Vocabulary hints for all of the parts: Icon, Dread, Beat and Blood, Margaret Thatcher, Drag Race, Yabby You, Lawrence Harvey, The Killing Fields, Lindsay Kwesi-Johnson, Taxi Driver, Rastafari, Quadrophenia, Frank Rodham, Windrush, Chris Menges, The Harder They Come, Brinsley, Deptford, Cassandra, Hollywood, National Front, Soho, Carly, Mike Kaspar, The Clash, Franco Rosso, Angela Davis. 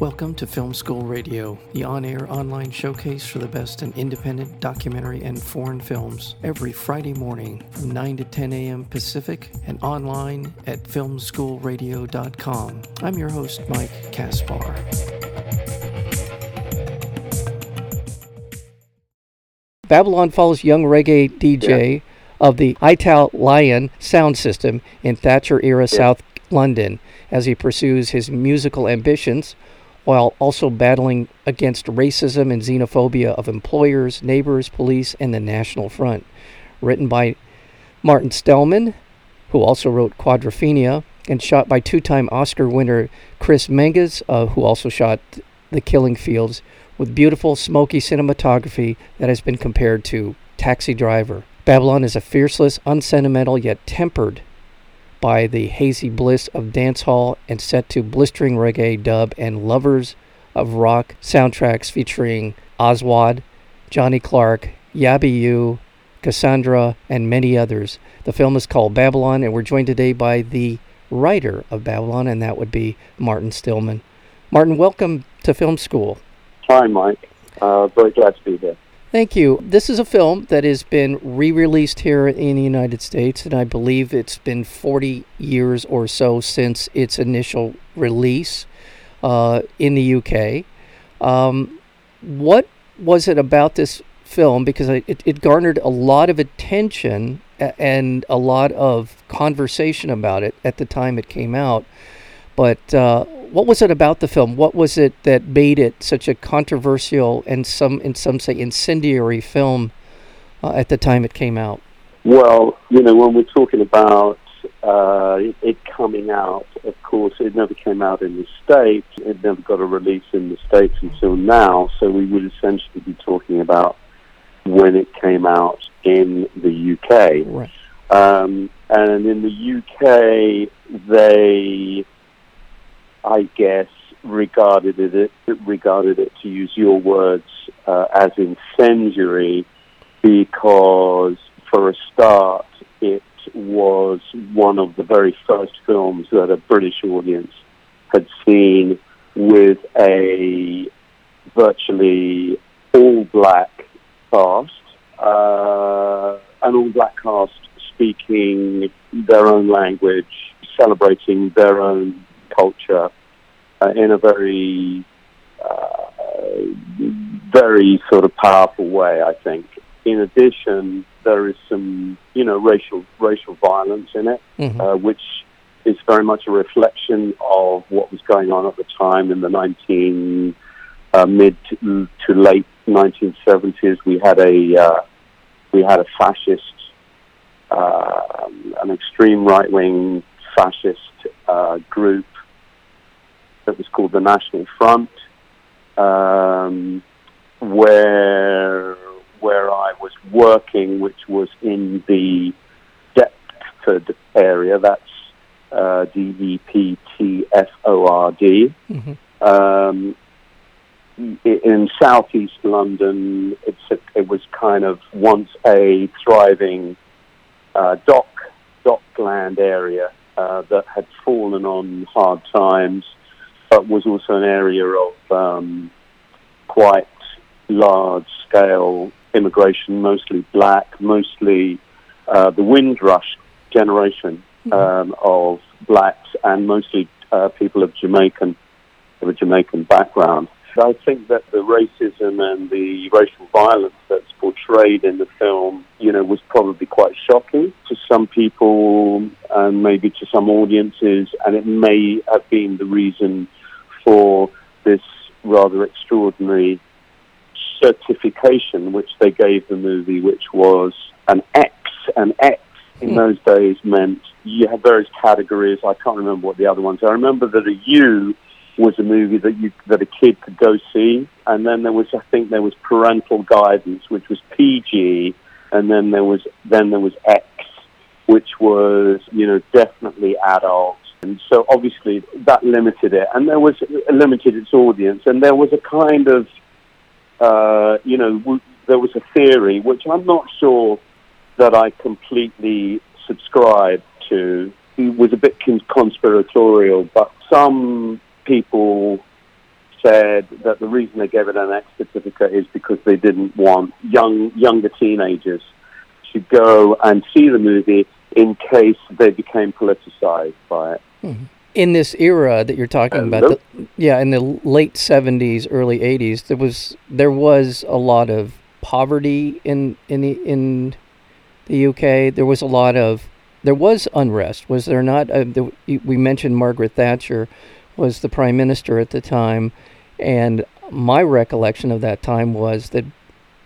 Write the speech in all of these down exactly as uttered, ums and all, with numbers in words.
Welcome to Film School Radio, the on-air online showcase for the best in independent documentary and foreign films, every Friday morning from nine to ten a.m. Pacific and online at film school radio dot com. I'm your host, Mike Kaspar. Babylon Falls young reggae D J yeah. of the Italian sound system in Thatcher-era yeah. South London as he pursues his musical ambitions, while also battling against racism and xenophobia of employers, neighbors, police, and the National Front. Written by Martin Stellman, who also wrote Quadrophenia, and shot by two-time Oscar winner Chris Menges, uh, who also shot The Killing Fields, with beautiful, smoky cinematography that has been compared to Taxi Driver. Babylon is a fierceless, unsentimental, yet tempered by the hazy bliss of dance hall and set to blistering reggae, dub, and lovers of rock soundtracks featuring Oswald, Johnny Clark, Yabby You, Cassandra, and many others. The film is called Babylon, and we're joined today by the writer of Babylon, and that would be Martin Stellman. Martin, welcome to Film School. Hi, Mike. Uh, very glad to be here. Thank you. This is a film that has been re-released here in the United States, and I believe it's been forty years or so since its initial release uh, in the U K. Um, what was it about this film? Because it, it garnered a lot of attention and a lot of conversation about it at the time it came out. But uh, what was it about the film? What was it that made it such a controversial and some, in some say, incendiary film uh, at the time it came out? Well, you know, when we're talking about uh, it coming out, of course, it never came out in the States. It never got a release in the States until now. So we would essentially be talking about when it came out in the U K. Right. Um, and in the U K, they... I guess, regarded it, regarded it, to use your words, uh, as incendiary, because for a start, it was one of the very first films that a British audience had seen with a virtually all-black cast, uh, an all-black cast speaking their own language, celebrating their own culture uh, in a very, uh, very sort of powerful way, I think. In addition, there is some, you know, racial racial violence in it, mm-hmm. uh, which is very much a reflection of what was going on at the time in the nineteen uh, mid to late nineteen seventies. We had a uh, we had a fascist, uh, an extreme right wing fascist uh, group. That was called the National Front, um, where where I was working, which was in the Deptford area. That's uh, D E P T F O R D, mm-hmm. um, in southeast London. It's a, it was kind of once a thriving uh, dock dockland area uh, that had fallen on hard times. But was also an area of um, quite large-scale immigration, mostly black, mostly uh, the Windrush generation um, mm-hmm. of blacks, and mostly uh, people of Jamaican, of a Jamaican background. I think that the racism and the racial violence that's portrayed in the film, you know, was probably quite shocking to some people and maybe to some audiences, and it may have been the reason for this rather extraordinary certification which they gave the movie, which was an X. An X in mm. those days meant you had various categories. I can't remember what the other ones are. I remember that a U was a movie that you that a kid could go see, and then there was, I think there was parental guidance, which was P G, and then there was then there was X, which was, you know, definitely adult. And so obviously that limited it, and there was it limited its audience, and there was a kind of, uh, you know, w- there was a theory, which I'm not sure that I completely subscribed to. It was a bit conspiratorial, but some people said that the reason they gave it an X certificate is because they didn't want young younger teenagers to go and see the movie in case they became politicized by it. Mm-hmm. In this era that you're talking Hello. about, the, yeah, in the late seventies, early eighties, there was there was a lot of poverty in in the in the U K. There was a lot of there was unrest. Was there not? Uh, the, we mentioned Margaret Thatcher was the prime minister at the time, and my recollection of that time was that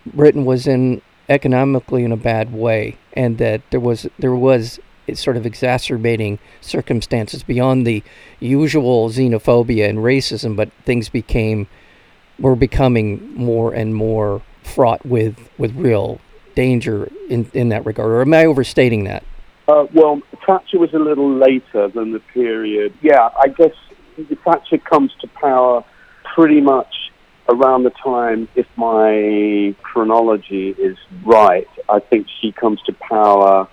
Britain was in economically in a bad way, and that there was there was sort of exacerbating circumstances beyond the usual xenophobia and racism, but things became were becoming more and more fraught with with real danger in in that regard. Or am I overstating that? Uh, well, Thatcher was a little later than the period. Yeah, I guess Thatcher comes to power pretty much around the time, if my chronology is right. I think she comes to power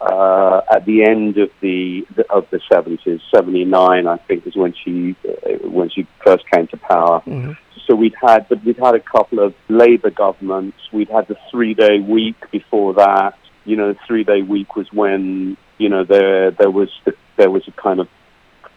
uh, at the end of the of the seventies. Seventy-nine, I think, is when she uh, when she first came to power. Mm-hmm. So we'd had, but we'd had a couple of Labour governments. We'd had the three-day week before that. You know, the three-day week was when you know there there was the, there was a kind of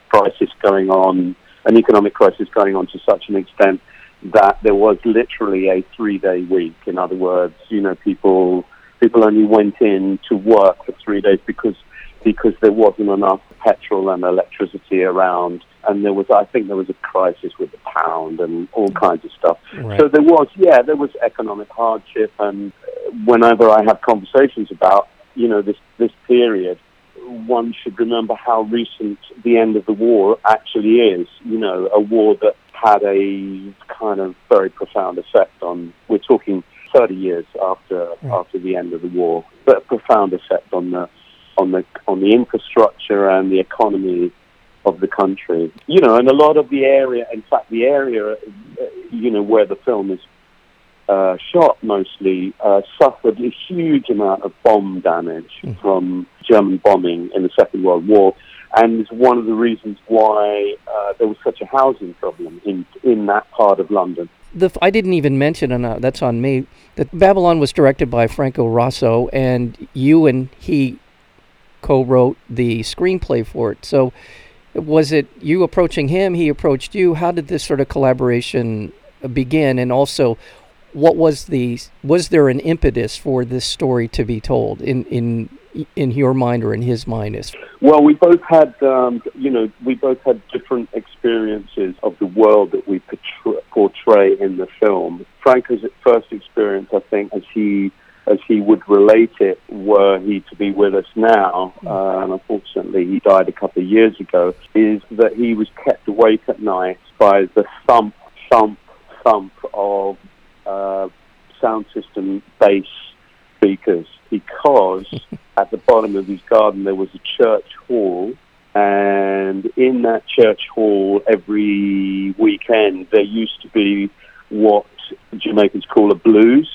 crisis going on, an economic crisis going on to such an extent that there was literally a three-day week. In other words, you know, people people only went in to work for three days because because there wasn't enough petrol and electricity around, and there was, I think, there was a crisis with the pound and all kinds of stuff. Right. So there was, yeah, there was economic hardship, and whenever I have conversations about, you know, this this period, one should remember how recent the end of the war actually is. You know, a war that had a kind of very profound effect on, we're talking thirty years after mm. after the end of the war, but a profound effect on the on the on the infrastructure and the economy of the country. You know, and a lot of the area, in fact, the area, you know, where the film is uh, shot mostly uh, suffered a huge amount of bomb damage mm. from German bombing in the Second World War. And it's one of the reasons why uh, there was such a housing problem in in that part of London. The, I didn't even mention, and that's on me, that Babylon was directed by Franco Rosso, and you and he co-wrote the screenplay for it. So was it you approaching him, he approached you? How did this sort of collaboration begin? And also, what was the was there an impetus for this story to be told in in in your mind or in his mind? Is well, we both had um, you know we both had different experiences of the world that we portray, portray in the film. Franco's first experience, I think, as he as he would relate it, were he to be with us now, uh, and unfortunately he died a couple of years ago, is that he was kept awake at night by the thump thump thump of uh, sound system bass speakers, because at the bottom of his garden there was a church hall, and in that church hall every weekend there used to be what Jamaicans call a blues,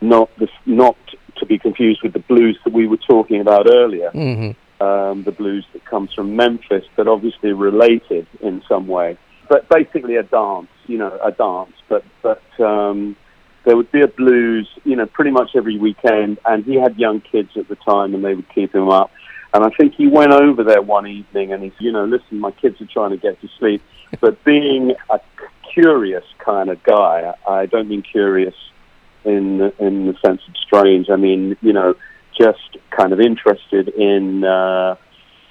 not the, not to be confused with the blues that we were talking about earlier, mm-hmm. um, the blues that comes from Memphis, but obviously related in some way. But basically a dance, you know, a dance, but... but um, there would be a blues, you know, pretty much every weekend, and he had young kids at the time, and they would keep him up. And I think he went over there one evening, and he said, you know, listen, my kids are trying to get to sleep. But being a curious kind of guy, I don't mean curious in in the sense of strange. I mean, you know, just kind of interested in uh,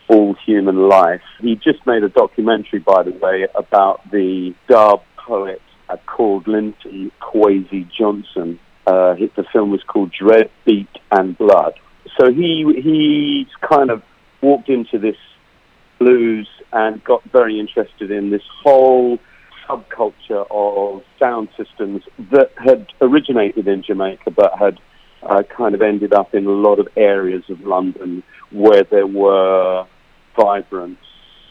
all human life. He just made a documentary, by the way, about the dub poet called Lindsay Kwesi-Johnson. Uh, the film was called Dread, Beat and Blood. So he he kind of walked into this blues and got very interested in this whole subculture of sound systems that had originated in Jamaica but had uh, kind of ended up in a lot of areas of London where there were vibrant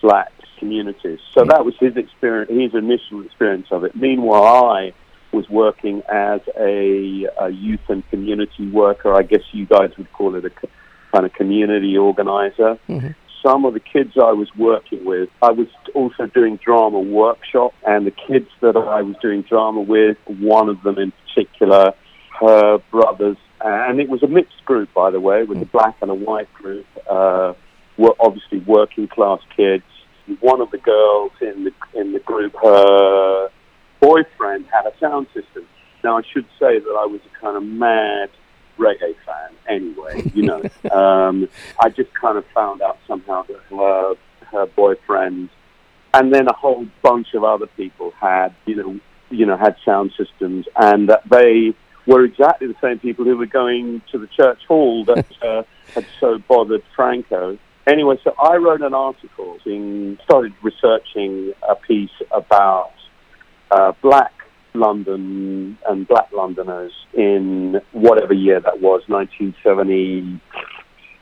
black communities. So that was his experience, his initial experience of it. Meanwhile, I was working as a, a youth and community worker. I guess you guys would call it a co- kind of community organizer. Mm-hmm. some of the kids I was working with, I was also doing drama workshop, and the kids that I was doing drama with, one of them in particular, her brothers, and it was a mixed group, by the way, with a black and a white group, uh, were obviously working class kids. One of the girls in the in the group, her boyfriend had a sound system. Now, I should say that I was a kind of mad reggae fan anyway, you know. um, I just kind of found out somehow that her, her boyfriend and then a whole bunch of other people had, you know, you know, had sound systems, and that they were exactly the same people who were going to the church hall that uh, had so bothered Franco. Anyway, so I wrote an article and started researching a piece about uh, black London and black Londoners in whatever year that was, nineteen seventy,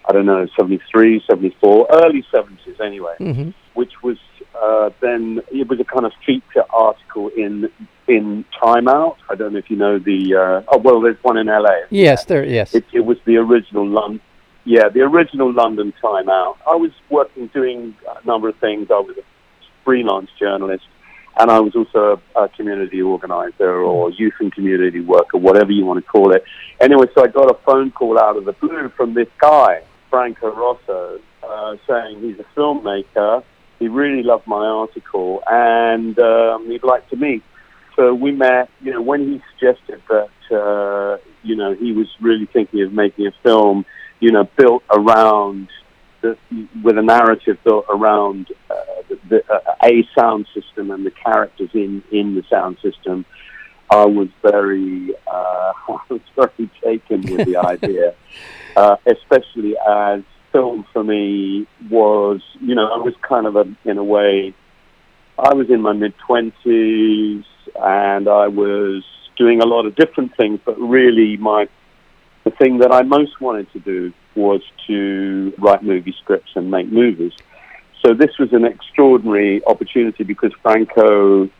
I don't know, seventy-three, seventy-four, early seventies anyway, mm-hmm. which was uh, then, it was a kind of feature article in in Time Out. I don't know if you know the, uh, oh, well, there's one in L A. Yes, there, yes. It, it was the original London. Yeah, the original London Time Out. I was working, doing a number of things. I was a freelance journalist, and I was also a, a community organizer or youth and community worker, whatever you want to call it. Anyway, so I got a phone call out of the blue from this guy, Franco Rosso, uh, saying he's a filmmaker. He really loved my article, and um, he'd like to meet. So we met, you know, when he suggested that, uh, you know, he was really thinking of making a film, you know, built around, the, with a narrative built around uh, the, the, uh, a sound system and the characters in, in the sound system, I was very, uh, I was very taken with the idea, uh, especially as film for me was, you know, I was kind of, a, in a way, I was in my mid-twenties, and I was doing a lot of different things, but really my The thing that I most wanted to do was to write movie scripts and make movies. So this was an extraordinary opportunity because Franco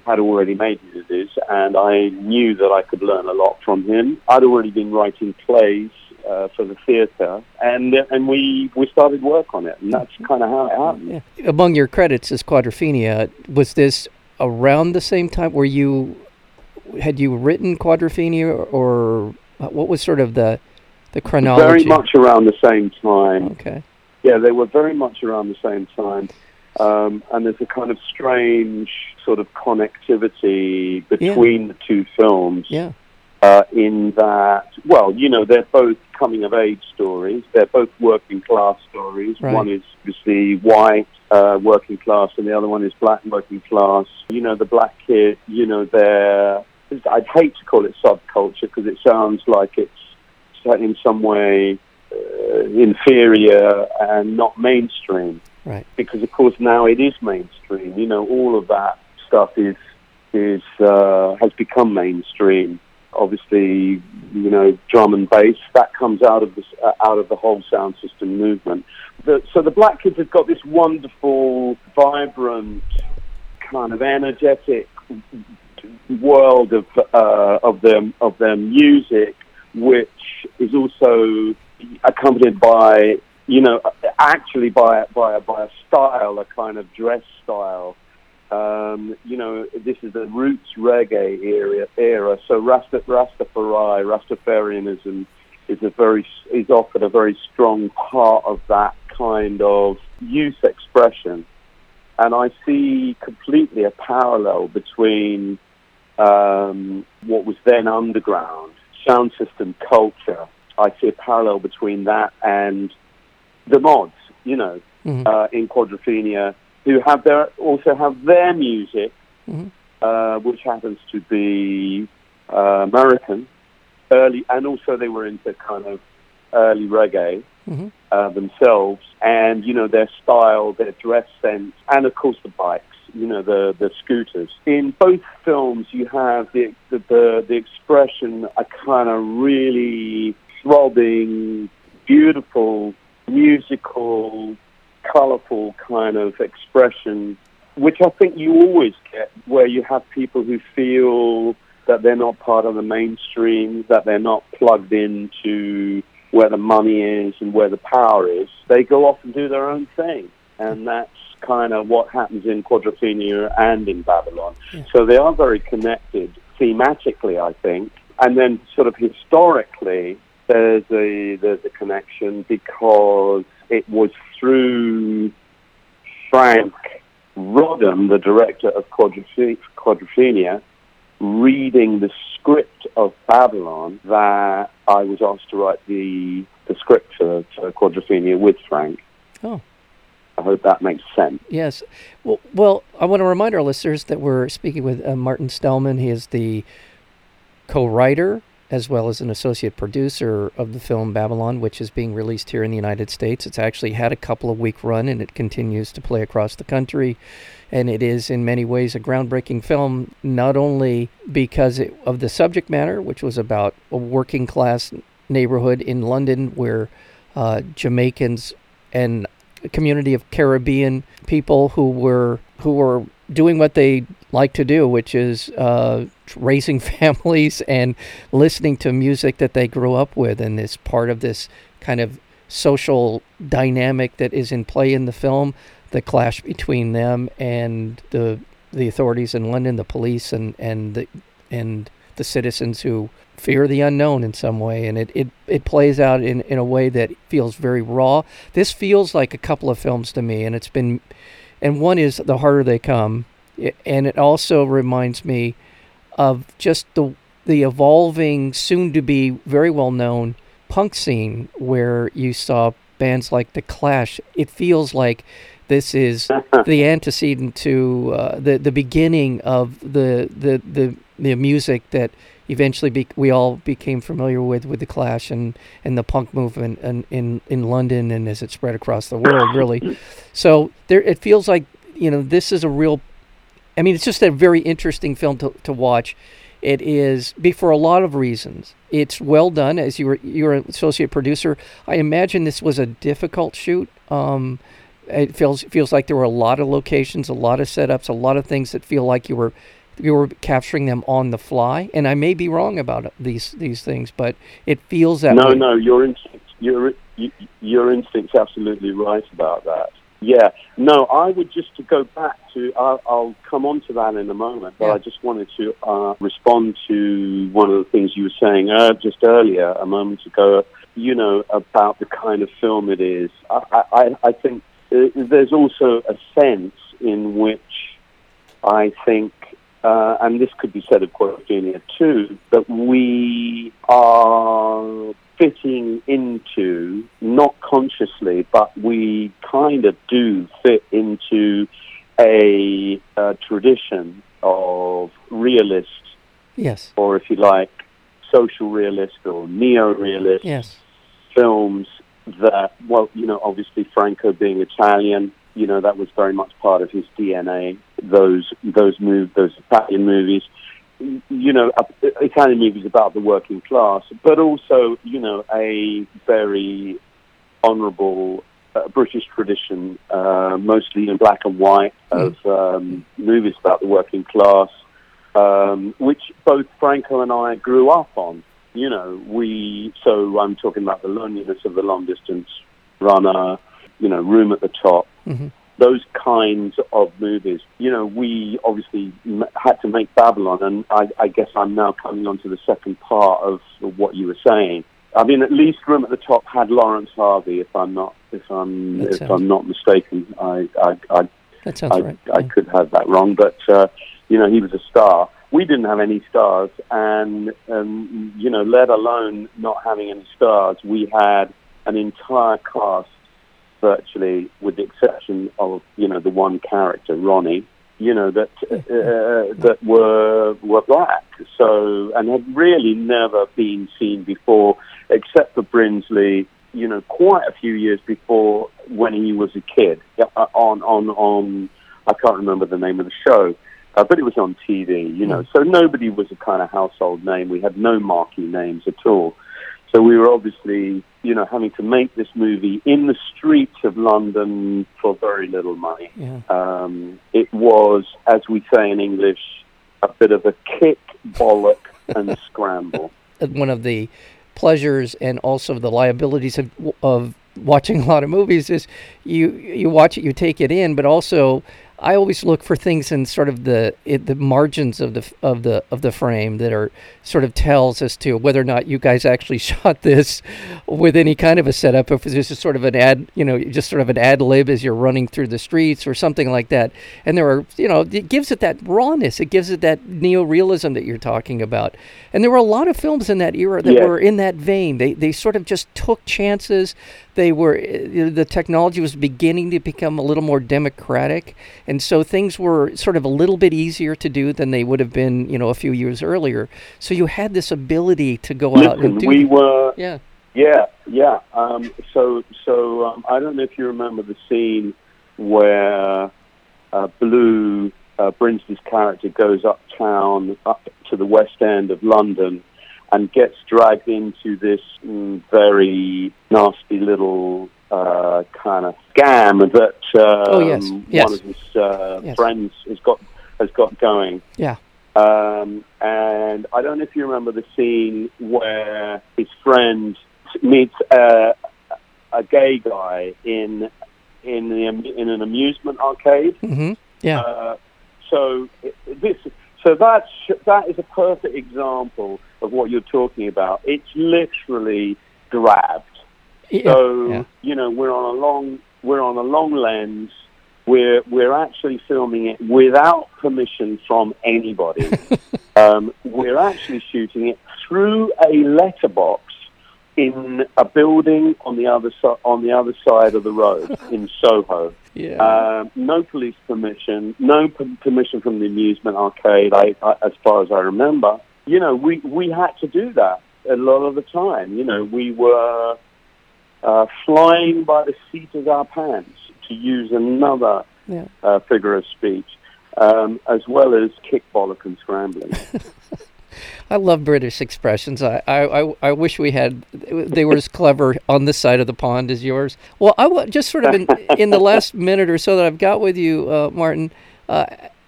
had already made it is, and I knew that I could learn a lot from him. I'd already been writing plays uh, for the theatre, and and we, we started work on it, and that's kind of how it happened. Yeah. Among your credits is Quadrophenia. Was this around the same time? Were you, had you written Quadrophenia, or what was sort of the... the chronology? Very much around the same time. Okay. Yeah, they were very much around the same time. Um, and there's a kind of strange sort of connectivity between yeah. the two films. Yeah. Uh, in that, well, you know, they're both coming-of-age stories. They're both working-class stories. Right. One is obviously white uh, working class, and the other one is black working class. You know, the black kid, you know, they're... I'd hate to call it subculture because it sounds like it's in some way uh, inferior and not mainstream. Right. Because, of course, now it is mainstream. You know, all of that stuff is is uh, has become mainstream. Obviously, you know, drum and bass that comes out of this, uh, out of the whole sound system movement. The, so the black kids have got this wonderful, vibrant, kind of energetic world of uh, of their of their music, which is also accompanied by, you know, actually by by by a style, a kind of dress style. Um, you know, this is the roots reggae era. era. So Rasta, Rastafari, Rastafarianism is a very is often a very strong part of that kind of youth expression, and I see completely a parallel between Um, what was then underground sound system culture. I see a parallel between that and the mods, you know, mm-hmm. uh, in Quadrophenia, who have their also have their music, mm-hmm. uh, which happens to be uh, American early, and also they were into kind of early reggae mm-hmm. uh, themselves, and you know their style, their dress sense, and of course the bikes. You know, the the scooters. In both films, you have the the the, the expression, a kind of really throbbing, beautiful, musical, colourful kind of expression, which I think you always get where you have people who feel that they're not part of the mainstream, that they're not plugged into where the money is and where the power is. They go off and do their own thing. and that's kind of what happens in Quadrophenia and in Babylon. Yeah. So they are very connected thematically, I think, and then sort of historically there's a there's a connection because it was through Frank Rodham, the director of Quadrophenia, reading the script of Babylon that I was asked to write the, the script for, for Quadrophenia with Frank. Oh. I hope that makes sense. Yes. Well, well, I want to remind our listeners that we're speaking with uh, Martin Stellman. He is the co-writer as well as an associate producer of the film Babylon, which is being released here in the United States. It's actually had a couple of week run, and it continues to play across the country. And it is in many ways a groundbreaking film, not only because it, of the subject matter, which was about a working class neighborhood in London where uh, Jamaicans and a community of Caribbean people who were who were doing what they like to do, which is uh, raising families and listening to music that they grew up with, and is part of this kind of social dynamic that is in play in the film, the clash between them and the the authorities in London, the police and and the and the citizens who fear the unknown in some way. And it, it, it plays out in, in a way that feels very raw. This feels like a couple of films to me, and it's been, and one is The Harder They Come, and it also reminds me of just the the evolving, soon-to-be very well-known punk scene where you saw bands like The Clash. It feels like this is the antecedent to uh, the the beginning of the the the, the music that eventually be, we all became familiar with, with The Clash and, and the punk movement in, in, in London, and as it spread across the world, really. So there, it feels like, you know, this is a real... I mean, it's just a very interesting film to, to watch. It is, for a lot of reasons, it's well done. As you were, you were an associate producer, I imagine this was a difficult shoot. Um, it feels feels like there were a lot of locations, a lot of setups, a lot of things that feel like you were you were capturing them on the fly. And I may be wrong about these these things, but it feels that. No, way. no, your instincts, your your instincts, absolutely right about that. Yeah, no, I would just to go back to, I'll, I'll come on to that in a moment, but yeah. I just wanted to uh, respond to one of the things you were saying uh, just earlier, a moment ago, you know, about the kind of film it is. I, I, I think uh, there's also a sense in which I think, uh, and this could be said of Quadrophenia too, that we are... fitting into, not consciously, but we kind of do fit into a, a tradition of realist, yes, or if you like, social realist or neo-realist, yes, films that, well, you know, obviously Franco being Italian, you know, that was very much part of his D N A. Those those move those Italian movies. You know, Italian movies about the working class, but also, you know, a very honourable uh, British tradition, uh, mostly in black and white, of um, movies about the working class, um, which both Franco and I grew up on. You know, we, so I'm talking about The Loneliness of the Long Distance Runner, you know, Room at the Top. Mm-hmm. Those kinds of movies. You know, we obviously m- had to make Babylon, and I, I guess I'm now coming on to the second part of what you were saying. I mean, at least Room at the Top had Lawrence Harvey, if I'm not if I'm that if sounds... I'm not mistaken. I I I, that sounds I, right. I, I yeah. could have that wrong, but uh, you know, he was a star. We didn't have any stars, and um, you know, let alone not having any stars, we had an entire cast. Virtually, with the exception of, you know, the one character, Ronnie, you know, that uh, that were were black, so, and had really never been seen before, except for Brinsley, you know, quite a few years before when he was a kid on on on I can't remember the name of the show, uh, but it was on T V, you know, mm. so nobody was a kind of household name. We had no marquee names at all. So we were obviously, you know, having to make this movie in the streets of London for very little money. Yeah. Um, it was, as we say in English, a bit of a kick, bollock, and scramble. One of the pleasures and also the liabilities of, of watching a lot of movies is you you watch it, you take it in, but also I always look for things in sort of the it, the margins of the of the of the frame that are sort of tells as to whether or not you guys actually shot this with any kind of a setup. If this is sort of an ad, you know, just sort of an ad lib as you're running through the streets or something like that. And there are, you know, it gives it that rawness. It gives it that neo-realism that you're talking about. And there were a lot of films in that era that yeah. were in that vein. They they sort of just took chances. They were the technology was beginning to become a little more democratic. And so things were sort of a little bit easier to do than they would have been, you know, a few years earlier. So you had this ability to go Listen, out and do. We were, yeah, yeah, yeah. Um, so, so um, I don't know if you remember the scene where uh, Blue uh, Brinsley's character goes uptown, up to the West End of London, and gets dragged into this mm, very nasty little. Uh, kind of scam that um, oh, yes. Yes. one of his uh, yes. friends has got has got going. Yeah, um, and I don't know if you remember the scene where his friend meets a, a gay guy in in the in an amusement arcade. Mm-hmm. Yeah. Uh, so this so that's that is a perfect example of what you're talking about. It's literally grabbed. Yeah, so yeah. you know we're on a long we're on a long lens. We're we're actually filming it without permission from anybody. um, we're actually shooting it through a letterbox in a building on the other so- on the other side of the road in Soho. Yeah. Uh, no police permission. No p- permission from the amusement arcade. I, I, as far as I remember, you know we we had to do that a lot of the time. You know we were. Uh, flying by the seat of our pants, to use another yeah. uh, figure of speech, um, as well as kickbollock and scrambling. I love British expressions. I, I, I wish we had, they were as clever on this side of the pond as yours. Well, I w- just sort of in, in the last minute or so that I've got with you, uh, Martin, uh,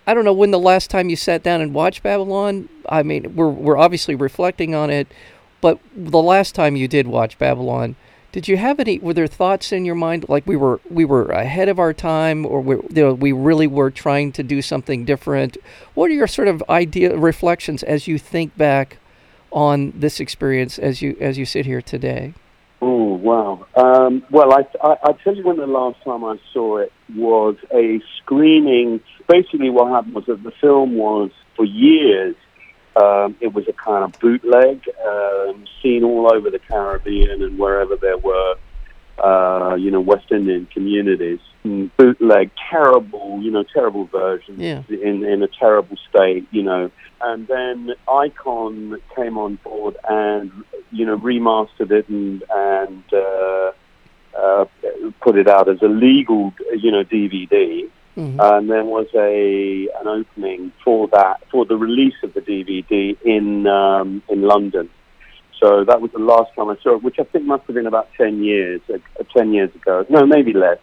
I don't know when the last time you sat down and watched Babylon. I mean, we're we're obviously reflecting on it, but the last time you did watch Babylon, did you have any? Were there thoughts in your mind like we were we were ahead of our time, or we you know, we really were trying to do something different? What are your sort of idea reflections as you think back on this experience as you as you sit here today? Oh wow! Um, well, I, I I tell you when the last time I saw it was a screening. Basically, what happened was that the film was for years. Um, it was a kind of bootleg um, seen all over the Caribbean and wherever there were, uh, you know, West Indian communities. Mm. Bootleg, terrible, you know, terrible versions yeah. in, in a terrible state, you know. And then Icon came on board and, you know, remastered it and, and uh, uh, put it out as a legal, you know, D V D. Mm-hmm. And there was a an opening for that for the release of the D V D in um, in London. So that was the last time I saw it, which I think must have been about ten years uh, ten years ago. No, maybe less.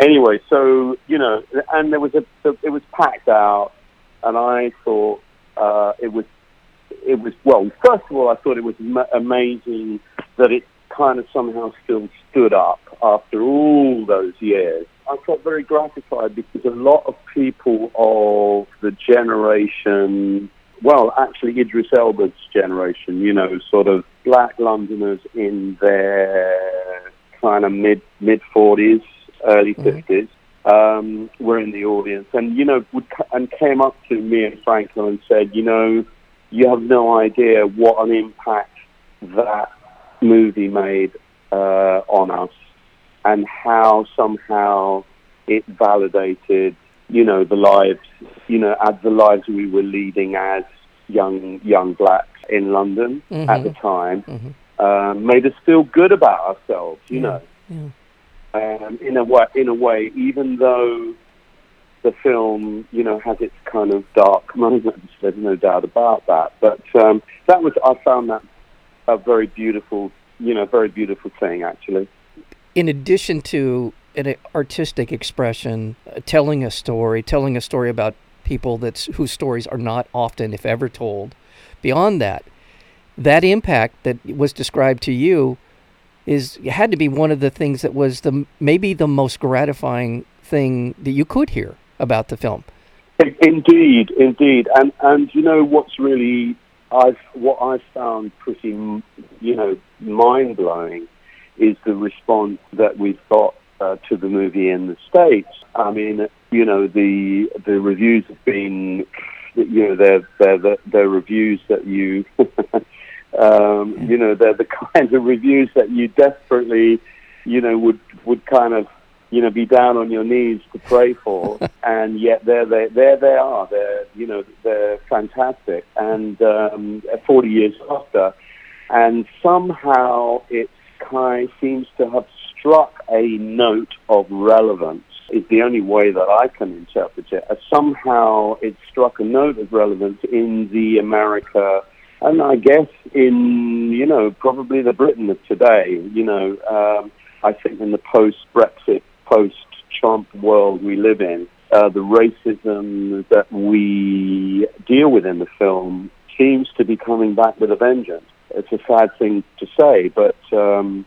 Anyway, so you know, and there was a it was packed out, and I thought uh, it was it was well. First of all, I thought it was ma- amazing that it kind of somehow still stood up after all those years. I felt very gratified because a lot of people of the generation, well, actually Idris Elba's generation, you know, sort of black Londoners in their kind of mid mid forties, early fifties, mm-hmm. um, were in the audience, and you know, would, and came up to me and Franco and said, you know, you have no idea what an impact that movie made uh, on us. And how somehow it validated, you know, the lives, you know, as the lives we were leading as young young blacks in London mm-hmm. at the time, mm-hmm. um, made us feel good about ourselves, you yeah. know. Yeah. Um, in a way, in a way, even though the film, you know, has its kind of dark moments, there's no doubt about that. But um, that was, I found that a very beautiful, you know, very beautiful thing actually. In addition to an artistic expression, uh, telling a story, telling a story about people that's whose stories are not often, if ever, told, beyond that, that impact that was described to you is had to be one of the things that was the maybe the most gratifying thing that you could hear about the film. Indeed, indeed, and and you know what's really I've what I've found pretty you know mind blowing is the response that we've got uh, to the movie in the States. I mean, you know the the reviews have been you know they're they're they're reviews that you. Um, you know, they're the kinds of reviews that you desperately, you know, would would kind of, you know, be down on your knees to pray for, and yet there they there they are. They're you know they're fantastic, and um, forty years after, and somehow it kind of seems to have struck a note of relevance. Is the only way that I can interpret it. Uh, somehow it struck a note of relevance in the America. And I guess in, you know, probably the Britain of today, you know, um, I think in the post-Brexit, post-Trump world we live in, uh, the racism that we deal with in the film seems to be coming back with a vengeance. It's a sad thing to say, but um,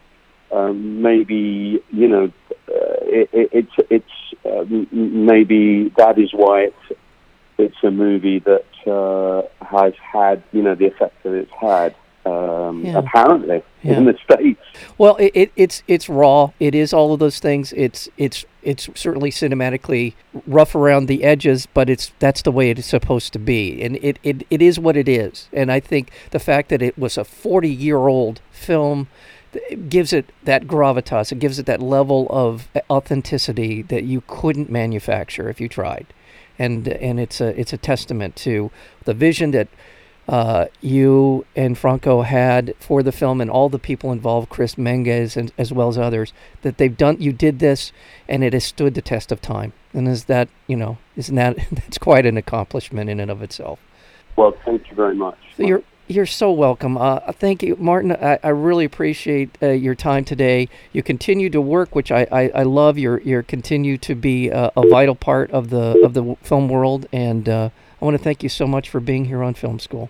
um, maybe, you know, uh, it, it, it's it's uh, maybe that is why it's, it's a movie that Uh, has had, you know, the effect that it's had, um, yeah. apparently, yeah. in the States. Well, it, it, it's it's raw. It is all of those things. It's it's it's certainly cinematically rough around the edges, but it's that's the way it is supposed to be. And it, it, it is what it is. And I think the fact that it was a forty-year-old film gives it that gravitas. It gives it that level of authenticity that you couldn't manufacture if you tried. And and it's a it's a testament to the vision that uh, you and Franco had for the film, and all the people involved, Chris Menges and as well as others, that they've done. You did this, and it has stood the test of time. And is that you know isn't that that's quite an accomplishment in and of itself? Well, thank you very much. You're you're so welcome. Uh, thank you, Martin. I, I really appreciate uh, your time today. You continue to work, which I, I, I love. You're you're continue to be a, a vital part of the of the film world, and uh, I want to thank you so much for being here on Film School.